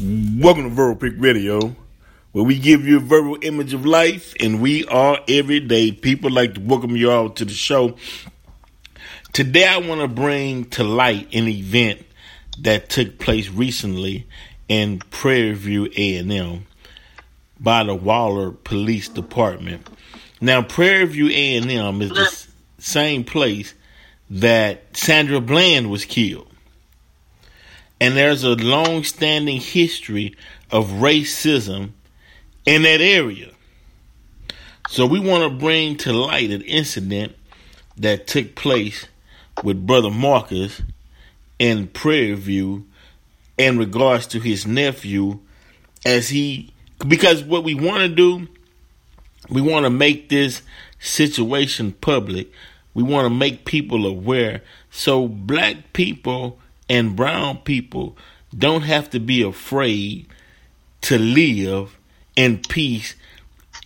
Welcome to Verbal Pick Radio, where we give you a verbal image of life, and we are everyday people. Like to welcome you all to the show. Today I want to bring to light an event that took place recently in Prairie View A&M by the Waller Police Department. Now, Prairie View A&M is the same place that Sandra Bland was killed. And there's a long-standing history of racism in that area. So we want to bring to light an incident that took place with Brother Marcus in Prairie View in regards to his nephew, because what we want to do, we want to make this situation public. We want to make people aware. So black people and brown people don't have to be afraid to live in peace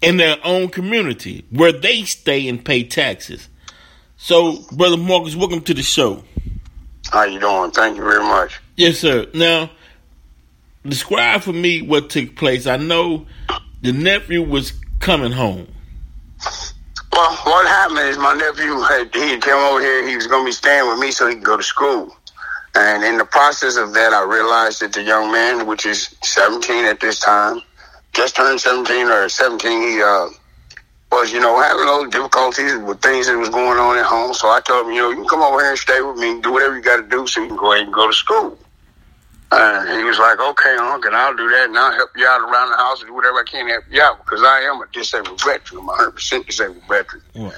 in their own community where they stay and pay taxes. So, Brother Marcus, welcome to the show. How you doing? Thank you very much. Yes, sir. Now, describe for me what took place. I know the nephew was coming home. Well, what happened is my nephew had come over here. He was going to be staying with me so he could go to school. And in the process of that, I realized that the young man, which is 17 at this time, just turned 17 or 17, he was having a little difficulties with things that was going on at home. So I told him, you can come over here and stay with me, do whatever you got to do so you can go ahead and go to school. And he was like, okay, Uncle, I'll do that, and I'll help you out around the house and do whatever I can to help you out, because I am a disabled veteran. I'm 100% disabled veteran. Yeah.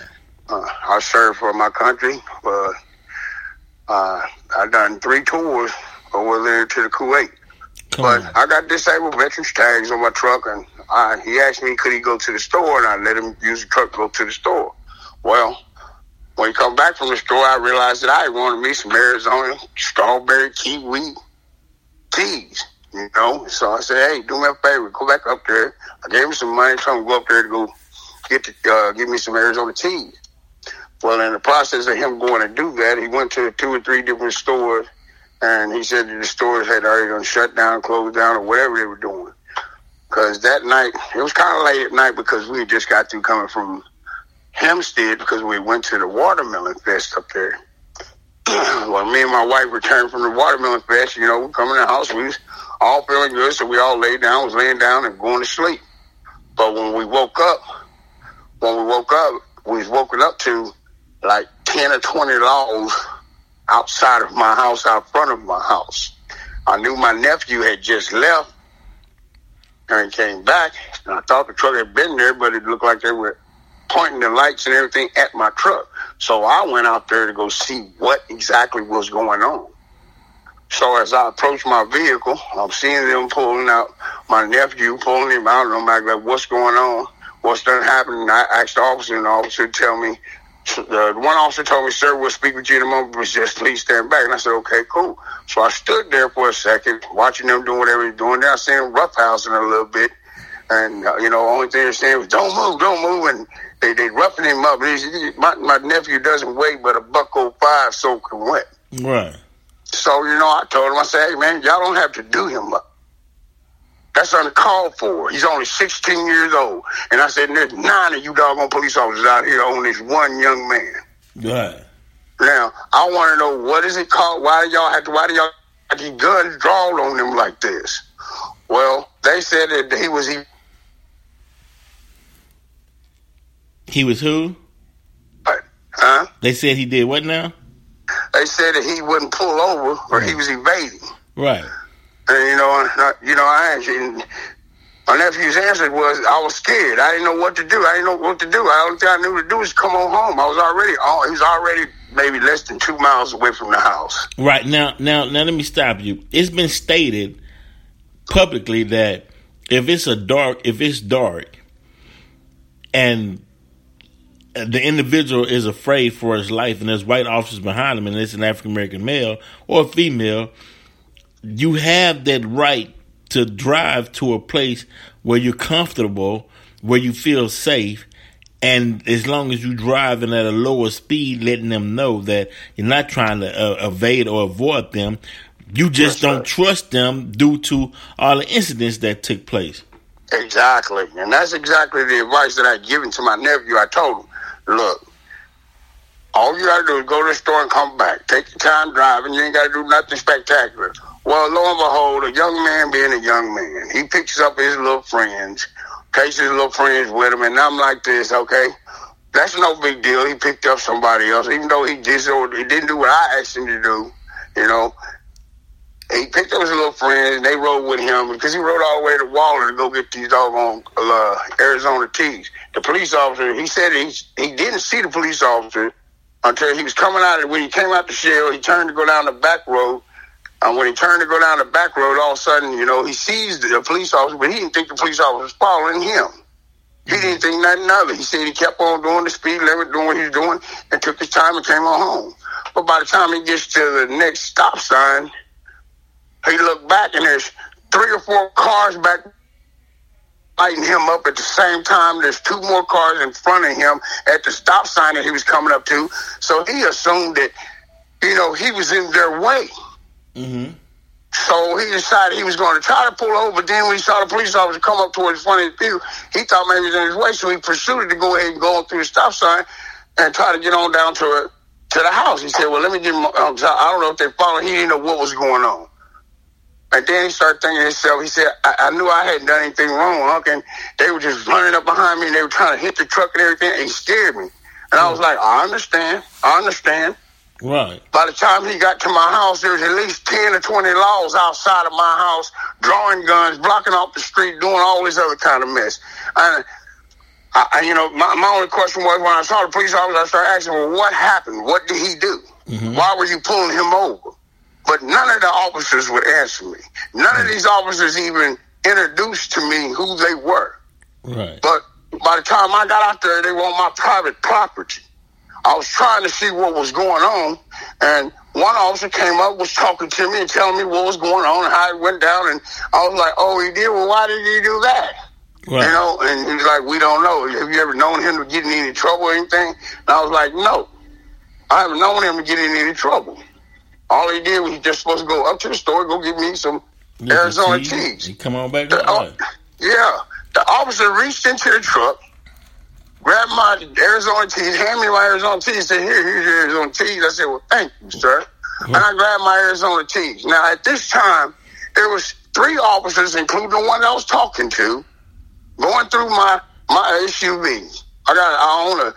I served for my country, but I done 3 tours over there to the Kuwait. But I got disabled veterans tags on my truck, and he asked me could he go to the store, and I let him use the truck to go to the store. Well, when he come back from the store, I realized that I wanted me some Arizona strawberry kiwi teas, So I said, hey, do me a favor, go back up there. I gave him some money, told him to go up there to go get me some Arizona teas. Well, in the process of him going to do that, he went to 2 or 3 different stores, and he said that the stores had already done shut down, closed down, or whatever they were doing. Because that night, it was kind of late at night because we just got through coming from Hempstead because we went to the Watermelon Fest up there. Well, me and my wife returned from the Watermelon Fest, we're coming to the house, we was all feeling good, so we all was laying down and going to sleep. But when we woke up, we was woken up to like 10 or 20 laws outside of my house, out front of my house. I knew my nephew had just left and he came back, and I thought the truck had been there, but it looked like they were pointing the lights and everything at my truck. So I went out there to go see what exactly was going on. So as I approached my vehicle, I'm seeing them pulling out, my nephew pulling him out, and I'm like, what's going on? What's done happened? I asked the officer, and the officer told me, one officer told me, sir, we'll speak with you in a moment, but just please stand back. And I said, okay, cool. So I stood there for a second, watching them doing whatever they're doing. Then I seen them roughhousing a little bit. And, only thing they're saying was, don't move. And they roughing him up. My nephew doesn't weigh but 105 soaking wet. Right. So, I told him, I said, hey, man, y'all don't have to do him up. That's uncalled for. He's only 16 years old. And I said, there's 9 of you doggone police officers out here on this one young man. Right. Now, I want to know, what is it called? Why do y'all have these guns drawn on them like this? Well, they said that he was... He was who? Huh? They said he did what now? They said that he wouldn't pull over, or he was evading. Right. And, my nephew's answer was, I was scared. I didn't know what to do. The only thing I knew to do was come on home. He was already maybe less than 2 miles away from the house. Right. Now, let me stop you. It's been stated publicly that if it's dark and the individual is afraid for his life and there's white officers behind him and it's an African-American male or female, you have that right to drive to a place where you're comfortable, where you feel safe. And as long as you're driving at a lower speed, letting them know that you're not trying to evade or avoid them, you just don't trust them due to all the incidents that took place. Exactly. And that's exactly the advice that I've given to my nephew. I told him, look, all you got to do is go to the store and come back. Take your time driving. You ain't got to do nothing spectacular. Well, lo and behold, a young man being a young man, he picks up his little friends, takes his little friends with him, and I'm like this, okay, that's no big deal. He picked up somebody else, even though he didn't do what I asked him to do, you know. He picked up his little friends, and they rode with him because he rode all the way to Waller to go get these doggone Arizona tees. The police officer, he said he didn't see the police officer until he was coming out. When he came out the shell, he turned to go down the back road. And when he turned to go down the back road, all of a sudden, you know, he sees the police officer, but he didn't think the police officer was following him. He didn't think nothing of it. He said he kept on doing the speed limit, doing what he was doing, and took his time and came on home. But by the time he gets to the next stop sign, he looked back, and there's 3 or 4 cars back lighting him up at the same time. There's 2 more cars in front of him at the stop sign that he was coming up to. So he assumed that, you know, he was in their way. Mm-hmm. So he decided he was going to try to pull over. Then when he saw the police officer come up towards the front of the field, he thought maybe he was in his way, so he pursued it to go ahead and go through the stop sign and try to get on down to the house. He said, well, let me get him. I don't know if they followed. He didn't know what was going on. And then he started thinking to himself, he said, I knew I hadn't done anything wrong, Unc, and they were just running up behind me, and they were trying to hit the truck and everything, and he scared me. And I was like, I understand. Right. By the time he got to my house, there was at least 10 or 20 laws outside of my house, drawing guns, blocking off the street, doing all this other kind of mess. And, my only question was, when I saw the police officer, I started asking, well, what happened? What did he do? Mm-hmm. Why were you pulling him over? But none of the officers would answer me. None of these officers even introduced to me who they were. Right. But by the time I got out there, they were on my private property. I was trying to see what was going on, and one officer came up, was talking to me and telling me what was going on and how it went down, and I was like, oh, he did? Well, why did he do that? Right. You know, and he was like, we don't know. Have you ever known him to get in any trouble or anything? And I was like, no, I haven't known him to get in any trouble. All he did was just supposed to go up to the store, go get me some Arizona teas. He come on back up. Yeah. The officer reached into the truck, grabbed my Arizona teas, hand me my Arizona teas, said, here's your Arizona teas. I said, well, thank you, sir. And I grabbed my Arizona teas. Now, at this time, there was 3 officers, including the one I was talking to, going through my SUV. I own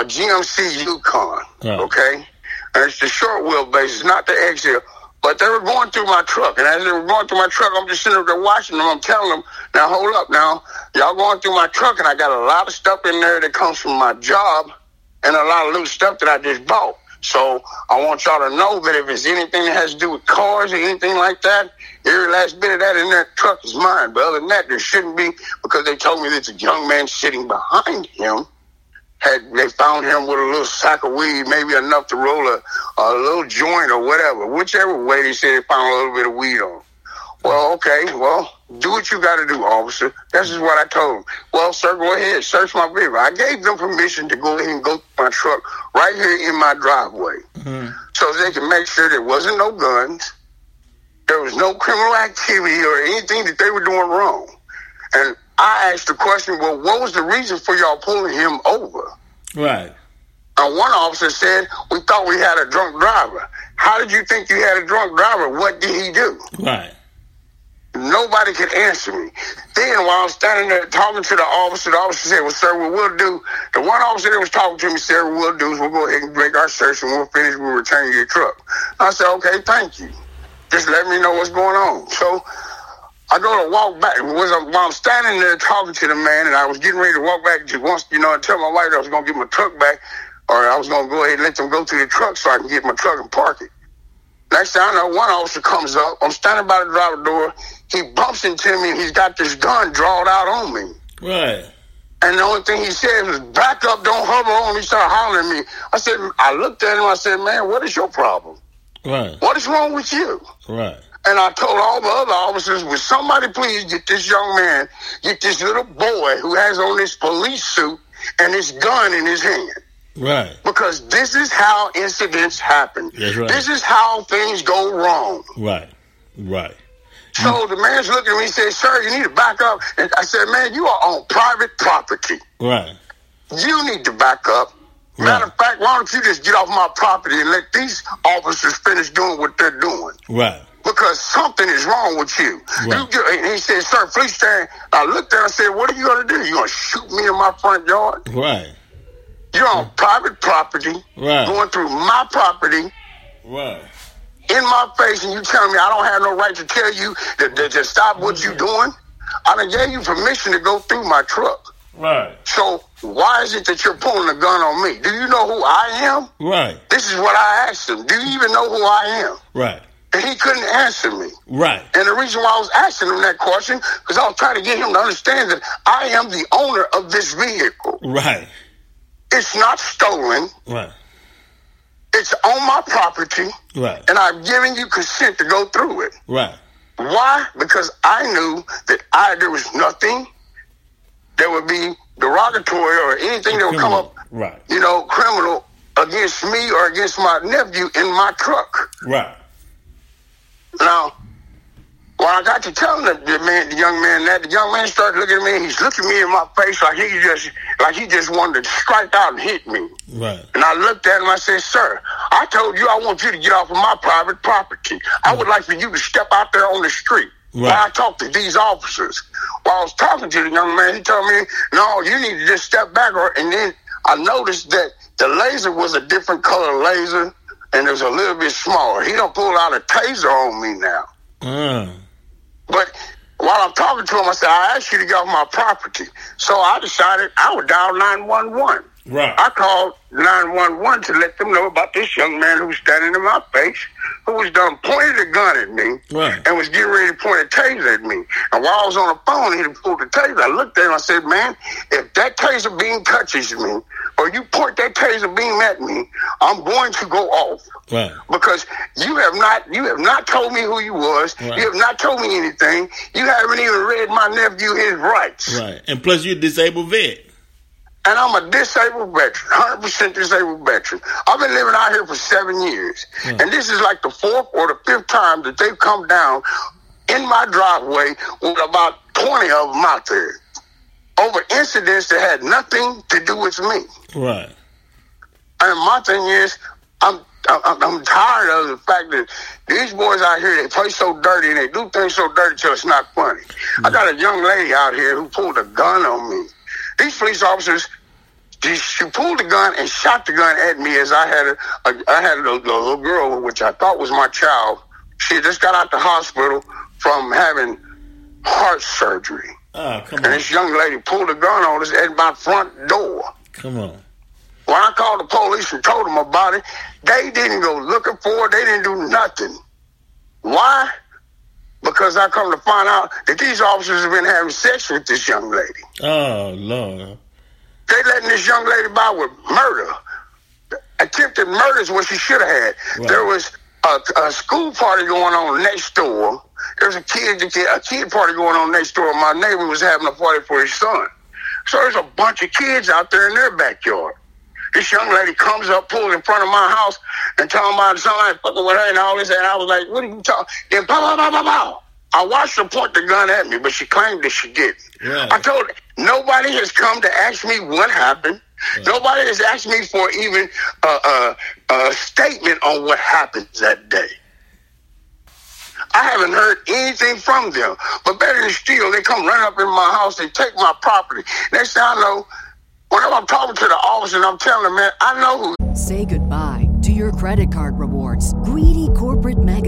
a GMC Yukon, okay? And it's the short wheelbase, it's not the XL. But they were going through my truck, and as they were going through my truck, I'm just sitting up there watching them. I'm telling them, now, hold up now. Y'all going through my truck, and I got a lot of stuff in there that comes from my job and a lot of loose stuff that I just bought. So I want y'all to know that if it's anything that has to do with cars or anything like that, every last bit of that in that truck is mine. But other than that, there shouldn't be, because they told me that the young man sitting behind him, they found him with a little sack of weed, maybe enough to roll a little joint or whatever. Whichever way, they said they found a little bit of weed on. Well, okay, well, do what you got to do, officer. This is what I told him. Well, sir, go ahead, search my vehicle. I gave them permission to go ahead and go through my truck right here in my driveway, so they can make sure there wasn't no guns, there was no criminal activity or anything that they were doing wrong. And I asked the question, well, what was the reason for y'all pulling him over? Right. And one officer said, we thought we had a drunk driver. How did you think you had a drunk driver? What did he do? Right. Nobody could answer me. Then while I was standing there talking to the officer said, well, sir, what we'll do, the one officer that was talking to me said, what we'll do is we'll go ahead and break our search, and we'll finish, we'll return your truck. I said, okay, thank you. Just let me know what's going on. So I go to walk back. While I'm standing there talking to the man, and I was getting ready to walk back and tell my wife I was going to get my truck back, or I was going to go ahead and let them go through the truck so I can get my truck and park it. Next thing I know, one officer comes up. I'm standing by the driver's door. he bumps into me, and he's got this gun drawn out on me. Right. And the only thing he said was, back up, don't hover on me. He started hollering at me. I said, I looked at him, I said, man, what is your problem? Right. What is wrong with you? Right. And I told all the other officers, would somebody please get this young man, get this little boy who has on this police suit and this gun in his hand. Right. Because this is how incidents happen. That's right. This is how things go wrong. Right. Right. So the man's looking at me and said, sir, you need to back up. And I said, man, you are on private property. Right. You need to back up. Right. Matter of fact, why don't you just get off my property and let these officers finish doing what they're doing? Right. Because something is wrong with you. Right. And he said, sir, please stand. I looked at him and said, what are you going to do? You going to shoot me in my front yard? Right. You're on private property. Right. Going through my property. Right. In my face, and you telling me I don't have no right to tell you to stop what you're doing? I done gave you permission to go through my truck. Right. So why is it that you're pulling a gun on me? Do you know who I am? Right. This is what I asked him. Do you even know who I am? Right. And he couldn't answer me. Right. And the reason why I was asking him that question, because I was trying to get him to understand that I am the owner of this vehicle. Right. It's not stolen. Right. It's on my property. Right. And I've given you consent to go through it. Right. Why? Because I knew that there was nothing that would be derogatory or anything that would come up, right, you know, criminal against me or against my nephew in my truck. Right. Now, when I got to telling the young man that, the young man started looking at me, and he's looking at me in my face like he just wanted to strike out and hit me. Right. And I looked at him, I said, sir, I told you I want you to get off of my private property. I would like for you to step out there on the street. Right. While I talked to these officers. While I was talking to the young man, he told me, no, you need to just step back. And then I noticed that the laser was a different color laser, and it was a little bit smaller. He done pulled out a taser on me now. But while I'm talking to him, I said, I asked you to get off my property. So I decided I would dial 911. Right. I called 911 to let them know about this young man who was standing in my face, who was done pointed a gun at me, right, and was getting ready to point a taser at me. And while I was on the phone, he pulled the taser. I looked at him, I said, man, if that taser beam touches me, or you point that taser beam at me, I'm going to go off. Right. Because you have not told me who you was. Right. You have not told me anything. You haven't even read my nephew his rights. Right. And plus you're a disabled vet. And I'm a disabled veteran, 100% disabled veteran. I've been living out here for 7 years. Right. And this is like the fourth or the fifth time that they've come down in my driveway with about 20 of them out there over incidents that had nothing to do with me. Right. And my thing is, I'm tired of the fact that these boys out here, they play so dirty and they do things so dirty till it's not funny. Right. I got a young lady out here who pulled a gun on me. These police officers, she pulled the gun and shot the gun at me as I had a little girl, which I thought was my child. She just got out the hospital from having heart surgery. Oh, come on. And this young lady pulled a gun on us at my front door. Come on. When I called the police and told them about it, they didn't go looking for it. They didn't do nothing. Why? Because I come to find out that these officers have been having sex with this young lady. Oh, Lord. They letting this young lady by with murder. Attempted murder is what she should have had. Right. There was a school party going on next door. There was a kid party going on next door. My neighbor was having a party for his son. So there's a bunch of kids out there in their backyard. This young lady comes up, pulls in front of my house, and telling my son, fucking with her and all this. And I was like, what are you talking? Then, pow, pow, pow, pow, pow. I watched her point the gun at me, but she claimed that she didn't. Right. I told her, nobody has come to ask me what happened. Right. Nobody has asked me for even a statement on what happened that day. I haven't heard anything from them. But better than still, they come run up in my house, they take my property. Next thing I know, whenever I'm talking to the officer and I'm telling them, man, I know who. Say goodbye to your credit card rewards. Greedy corporate mega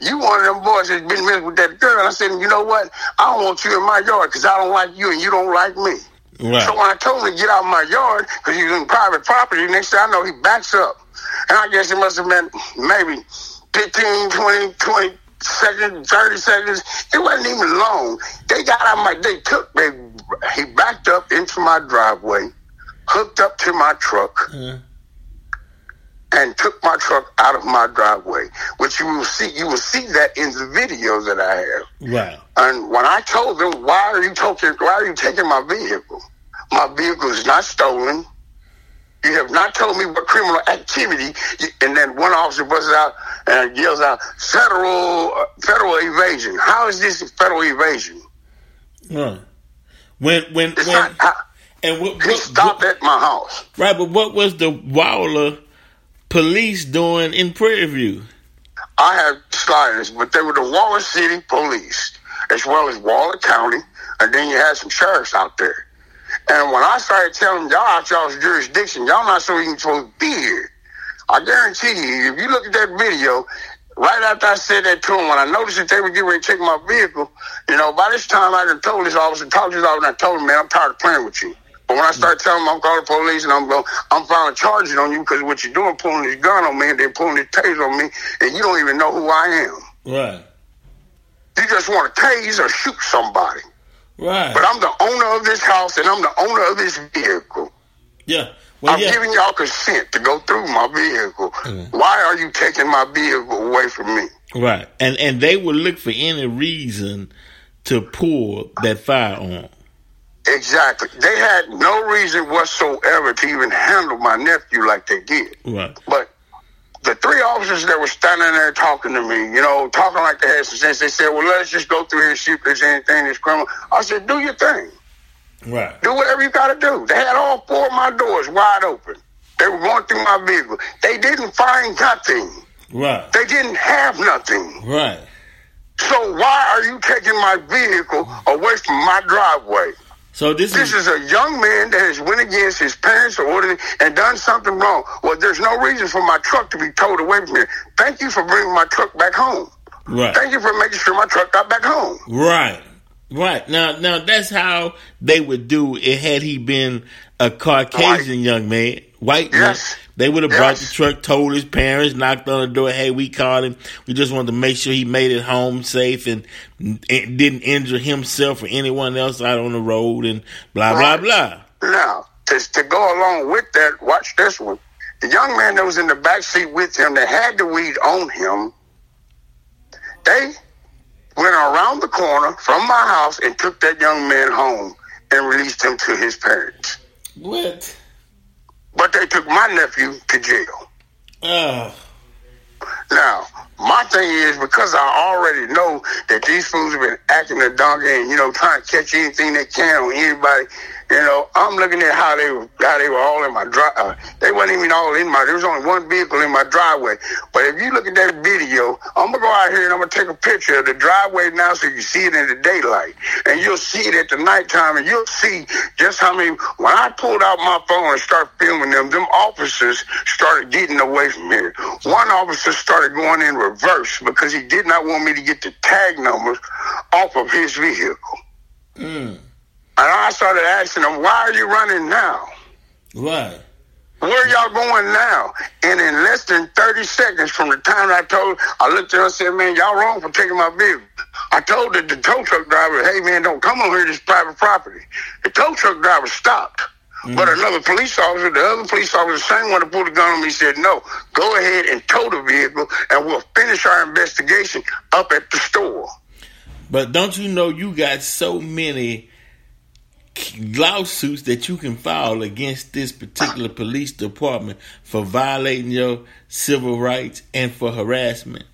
You one of them boys that's been messing with that girl. And I said, you know what? I don't want you in my yard because I don't like you and you don't like me. Right. So when I told him to get out of my yard because he was in private property, next thing I know, he backs up. And I guess it must have been maybe 15, 20, 20 seconds, 30 seconds. It wasn't even long. They got out of my, he backed up into my driveway, hooked up to my truck. Yeah. And took my truck out of my driveway, which you will see that in the videos that I have. Wow. And when I told them, why are you taking my vehicle? My vehicle is not stolen. You have not told me what criminal activity. And then one officer busts out and yells out, federal evasion. How is this federal evasion? Huh. He stopped at my house. Right, but what was the Waller Police doing in Prairie View? I have sliders, but they were the Waller City Police, as well as Waller County, and then you had some sheriffs out there. And when I started telling them, y'all out y'all's jurisdiction, y'all not so even supposed to be here. I guarantee you, if you look at that video, right after I said that to them, when I noticed that they were getting ready to take my vehicle, by this time I done told this officer, and I told him, man, I'm tired of playing with you. But when I start telling them I'm calling the police and I'm finally charging on you because what you're doing, pulling this gun on me and then pulling this taser on me, and you don't even know who I am. Right. You just want to tase or shoot somebody. Right. But I'm the owner of this house and I'm the owner of this vehicle. Yeah. Well, I'm giving y'all consent to go through my vehicle. Mm. Why are you taking my vehicle away from me? Right. And they will look for any reason to pull that firearm. Exactly. They had no reason whatsoever to even handle my nephew like they did. Right. But the three officers that were standing there talking to me, talking like they had some sense, they said, well, let's just go through here and see if there's anything that's criminal. I said, do your thing. Right. Do whatever you got to do. They had all four of my doors wide open. They were going through my vehicle. They didn't find nothing. Right. They didn't have nothing. Right. So why are you taking my vehicle away from my driveway? So this is a young man that has went against his parents' order and done something wrong. Well, there's no reason for my truck to be towed away from here. Thank you for bringing my truck back home. Right. Thank you for making sure my truck got back home. Right. Right. Now that's how they would do it had he been a Caucasian young man, white yes. man. They would have brought the truck, told his parents, knocked on the door, hey, we caught him. We just wanted to make sure he made it home safe and didn't injure himself or anyone else out on the road and blah, blah, blah. Now, to go along with that, watch this one. The young man that was in the back seat with him that had the weed on him, they went around the corner from my house and took that young man home and released him to his parents. What? But they took my nephew to jail. Oh. Now, my thing is, because I already know that these fools have been acting a donkey and, trying to catch anything they can on anybody, I'm looking at how they were all in my driveway. They wasn't even all in my, there was only one vehicle in my driveway. But if you look at that video, I'm going to go out here and I'm going to take a picture of the driveway now so you see it in the daylight. And you'll see it at the nighttime and you'll see just how many, when I pulled out my phone and started filming them officers started getting away from here. One officer started going in reverse because he did not want me to get the tag numbers off of his vehicle. Mm. And I started asking them, why are you running now? Right. Where y'all going now? And in less than 30 seconds from the time I looked at her and said, man, y'all wrong for taking my vehicle. I told the tow truck driver, hey, man, don't come over here. This is private property. The tow truck driver stopped. Mm-hmm. But the other police officer, the same one that pulled the gun on me, said, no, go ahead and tow the vehicle and we'll finish our investigation up at the store. But don't you know you got so many lawsuits that you can file against this particular police department for violating your civil rights and for harassment?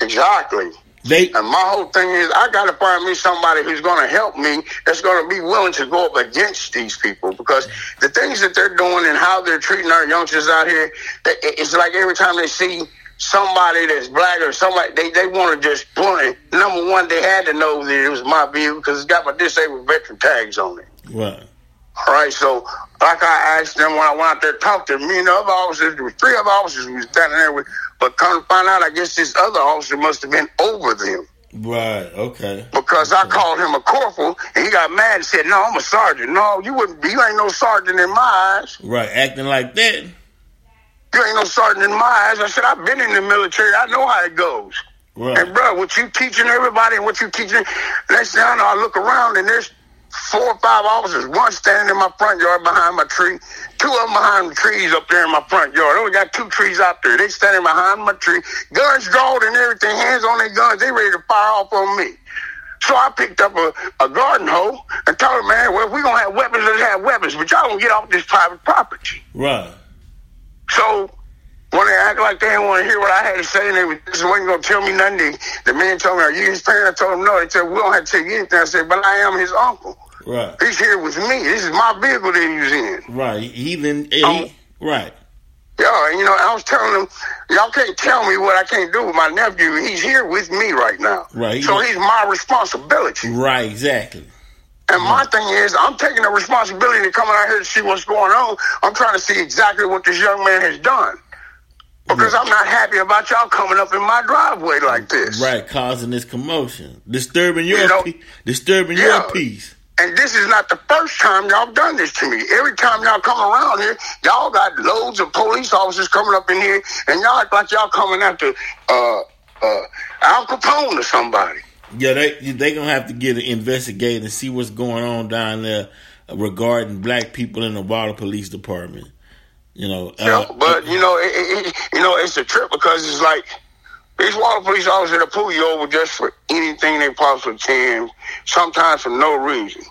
Exactly. And my whole thing is, I got to find me somebody who's going to help me, that's going to be willing to go up against these people, because the things that they're doing and how they're treating our youngsters out here, it's like every time they see somebody that's black or somebody, they want to just blunt it. Number one, they had to know that it was my view because it's got my disabled veteran tags on it. Right. All right, so like I asked them when I went out there to talk to them, me and the other officers, there were three other officers we were standing there with, but come to find out, I guess this other officer must have been over them. Right, okay. Because I called him a corporal, and he got mad and said, no, I'm a sergeant. No, you wouldn't be. You ain't no sergeant in my eyes. Right, acting like that. You ain't no sergeant in my eyes. I said, I've been in the military. I know how it goes. Right. And, bro, what you teaching everybody and what you teaching, next thing I know, I look around, and there's 4 or 5 officers, one standing in my front yard behind my tree, 2 of them behind the trees up there in my front yard. I only got 2 trees out there. They standing behind my tree, guns drawn and everything, hands on their guns. They ready to fire off on me. So I picked up a garden hoe and told them, man, well, if we're going to have weapons, let's have weapons, but y'all going to get off this private property. Right. So when they act like they didn't want to hear what I had to say, and they just wasn't going to tell me nothing, the man told me, are you his parent? I told him, no. They said, we don't have to tell you anything. I said, but I am his uncle. Right. He's here with me. This is my vehicle that he was in. Right. Right. Yeah, and I was telling him, y'all can't tell me what I can't do with my nephew. He's here with me right now. Right. So he's my responsibility. Right, exactly. And my thing is, I'm taking the responsibility of coming out here to see what's going on. I'm trying to see exactly what this young man has done. Because I'm not happy about y'all coming up in my driveway like this. Right, causing this commotion. Disturbing your peace. And this is not the first time y'all done this to me. Every time y'all come around here, y'all got loads of police officers coming up in here, and y'all act like y'all coming after Al Capone or somebody. Yeah, they gonna have to get investigated and see what's going on down there regarding black people in the Waller Police Department. It's a trip, because it's like these Waller police officers will pull you over just for anything they possibly can, sometimes for no reason.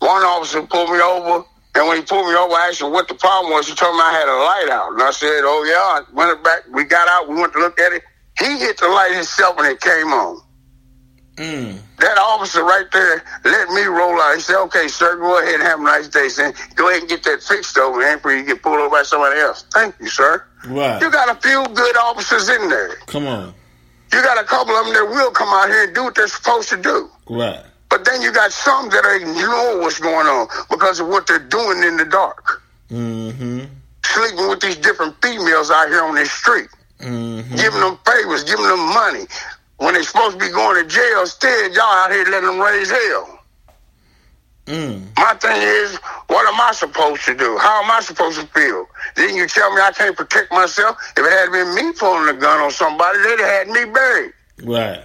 One officer pulled me over, and when he pulled me over, I asked him what the problem was. He told me I had a light out. And I said, oh, yeah. I went back. We got out. We went to look at it. He hit the light himself, and it came on. Mm. That officer right there let me roll out. He said, okay, sir, go ahead and have a nice day. Saying, go ahead and get that fixed over there before you get pulled over by somebody else. Thank you, sir. Wow. You got a few good officers in there. Come on. You got a couple of them that will come out here and do what they're supposed to do. Right. But then you got some that ignore what's going on because of what they're doing in the dark. Mm-hmm. Sleeping with these different females out here on this street. Mm-hmm. Giving them favors, giving them money. When they're supposed to be going to jail, instead, y'all out here letting them raise hell. Mm. My thing is, what am I supposed to do? How am I supposed to feel? Then you tell me I can't protect myself. If it had been me pulling a gun on somebody, they'd have had me buried. Right.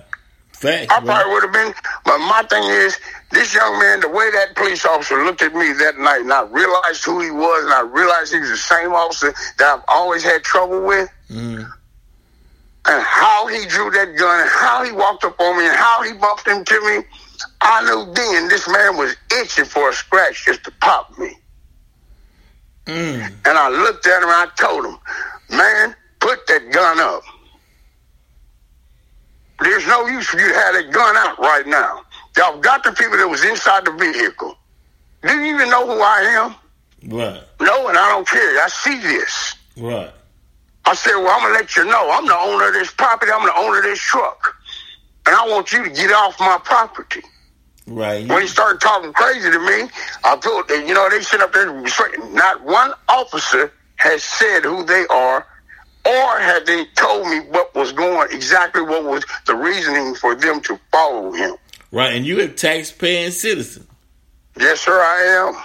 Fact. I probably would have been. But my thing is, this young man, the way that police officer looked at me that night, and I realized who he was, and I realized he was the same officer that I've always had trouble with. Mm. And how he drew that gun, and how he walked up on me, and how he bumped him to me, I knew then this man was itching for a scratch just to pop me. Mm. And I looked at him, and I told him, man, put that gun up. There's no use for you to have that gun out right now. Y'all got the people that was inside the vehicle. Do you even know who I am? Right. No, and I don't care. I see this. Right. I said, well, I'm going to let you know. I'm the owner of this property. I'm the owner of this truck. And I want you to get off my property. Right. When he started talking crazy to me, I thought that, they sit up there. Not one officer has said who they are, or have they told me what was the reasoning for them to follow him. Right. And you're a taxpaying citizen. Yes, sir, I am.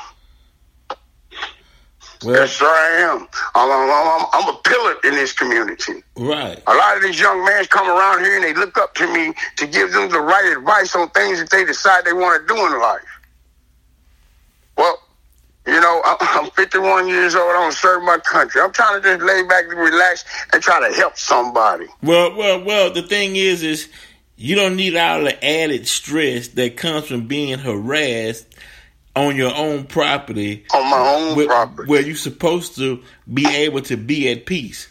Well, yes, sir, I am. I'm a pillar in this community. Right. A lot of these young men come around here and they look up to me to give them the right advice on things that they decide they want to do in life. Well, I'm 51 years old. I don't serve my country. I'm trying to just lay back and relax and try to help somebody. Well, the thing is you don't need all the added stress that comes from being harassed on your own property. On my own property. Where you're supposed to be able to be at peace.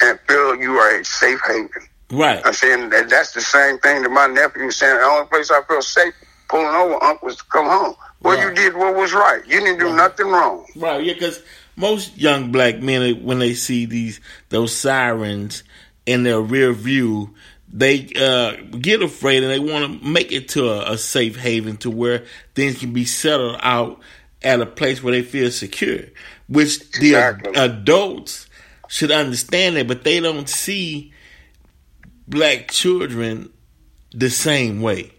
And feel you are a safe haven. Right. I said, that's the same thing to my nephew saying, the only place I feel safe pulling over, Unc, was to come home. Well, right. You did what was right. You didn't do nothing wrong. Right, yeah, because most young black men, when they see those sirens in their rear view, they get afraid and they want to make it to a safe haven to where things can be settled out at a place where they feel secure, which the adults should understand that, but they don't see black children the same way.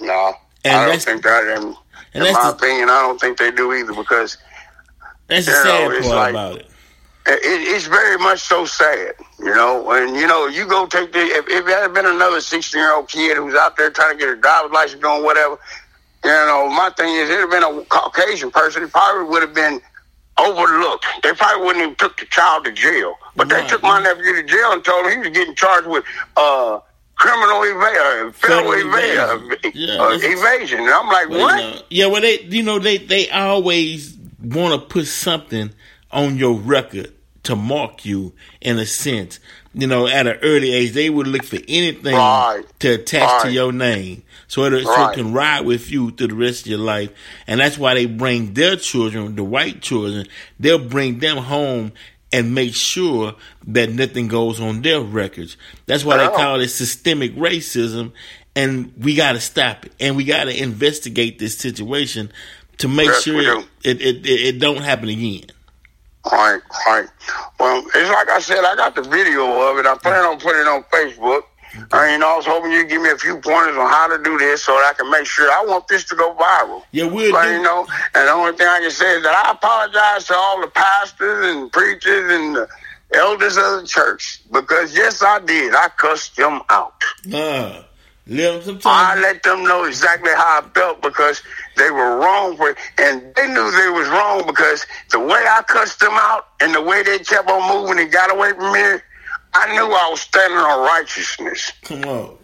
No, and I don't think that. In my opinion, I don't think they do either, because that's the sad part about it. It's very much so sad, and you go take if there had been another 16-year-old kid who's out there trying to get a driver's license, doing whatever, my thing is, it would have been a Caucasian person, it probably would have been overlooked. They probably wouldn't even took the child to jail, but they took my nephew to jail and told him he was getting charged with criminal evasion. And I'm like, what? Yeah, well, they always want to put something on your record to mark you, in a sense. At an early age, they would look for anything to attach to your name, so it can ride with you through the rest of your life. And that's why they bring their children, the white children, they'll bring them home and make sure that nothing goes on their records. That's why they call it systemic racism, and we got to stop it, and we got to investigate this situation to make sure it don't happen again. Right. Well, it's like I said, I got the video of it. I plan on putting it on Facebook. I was hoping you'd give me a few pointers on how to do this so that I can make sure. I want this to go viral. Yeah, we'll do. And the only thing I can say is that I apologize to all the pastors and preachers and the elders of the church, because, yes, I did. I cussed them out. I let them know exactly how I felt, because they were wrong for it, and they knew they was wrong, because the way I cussed them out and the way they kept on moving and got away from me, I knew I was standing on righteousness. Come on.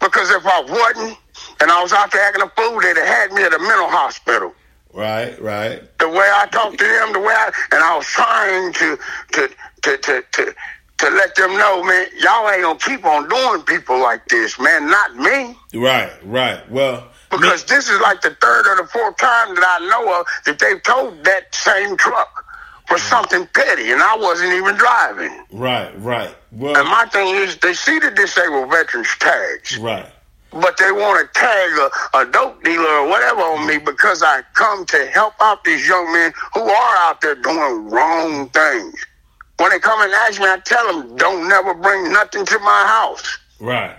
Because if I wasn't, and I was out there acting a fool, they'd have had me at a mental hospital. Right. The way I talked to them, and I was trying to let them know, man, y'all ain't gonna keep on doing people like this, man, not me. Right. Well, because this is like the third or the fourth time that I know of that they've towed that same truck for something petty, and I wasn't even driving. Right. Well, and my thing is, they see the disabled veterans tags. Right. But they want to tag a dope dealer or whatever on me, because I come to help out these young men who are out there doing wrong things. When they come and ask me, I tell them, don't never bring nothing to my house. Right.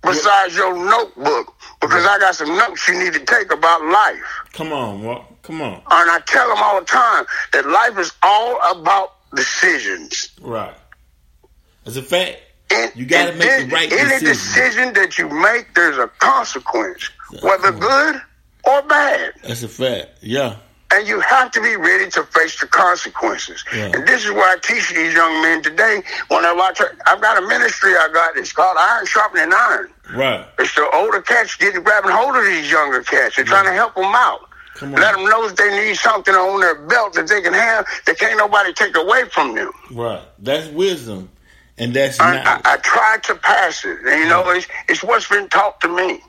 Besides your notebook, because I got some notes you need to take about life. Come on. And I tell them all the time that life is all about decisions. Right. As a fact, you got to make the right decision. Any decision that you make, there's a consequence, whether good or bad. That's a fact, yeah. And you have to be ready to face the consequences. Yeah. And this is why I teach these young men today. Whenever I've got a ministry it's called Iron Sharpening Iron. Right. It's the older cats grabbing hold of these younger cats. They're trying to help them out. Let them know that they need something on their belt that they can have that can't nobody take away from them. Right. That's wisdom. And that's I tried to pass it. And, it's what's been taught to me.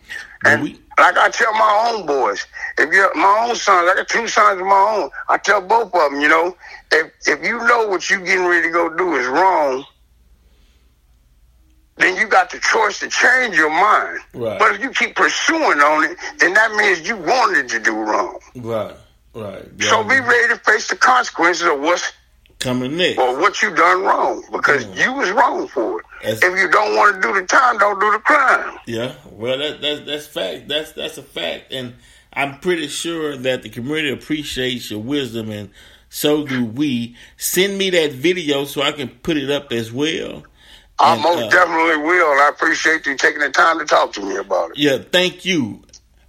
And like I tell my own boys, my own sons, I got two sons of my own. I tell both of them, if you know what you getting ready to go do is wrong, then you got the choice to change your mind. Right. But if you keep pursuing on it, then that means you wanted to do wrong. Right. Yeah, so be ready to face the consequences of what's coming next, or what you done wrong, because you was wrong for it. If you don't want to do the time, don't do the crime. Yeah, well, that's fact. That's a fact, and I'm pretty sure that the community appreciates your wisdom, and so do we. Send me that video so I can put it up as well. I most definitely will, and I appreciate you taking the time to talk to me about it. Yeah, thank you.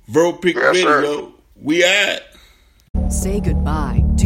Verbal Pick Radio. Sir. We at. Say goodbye to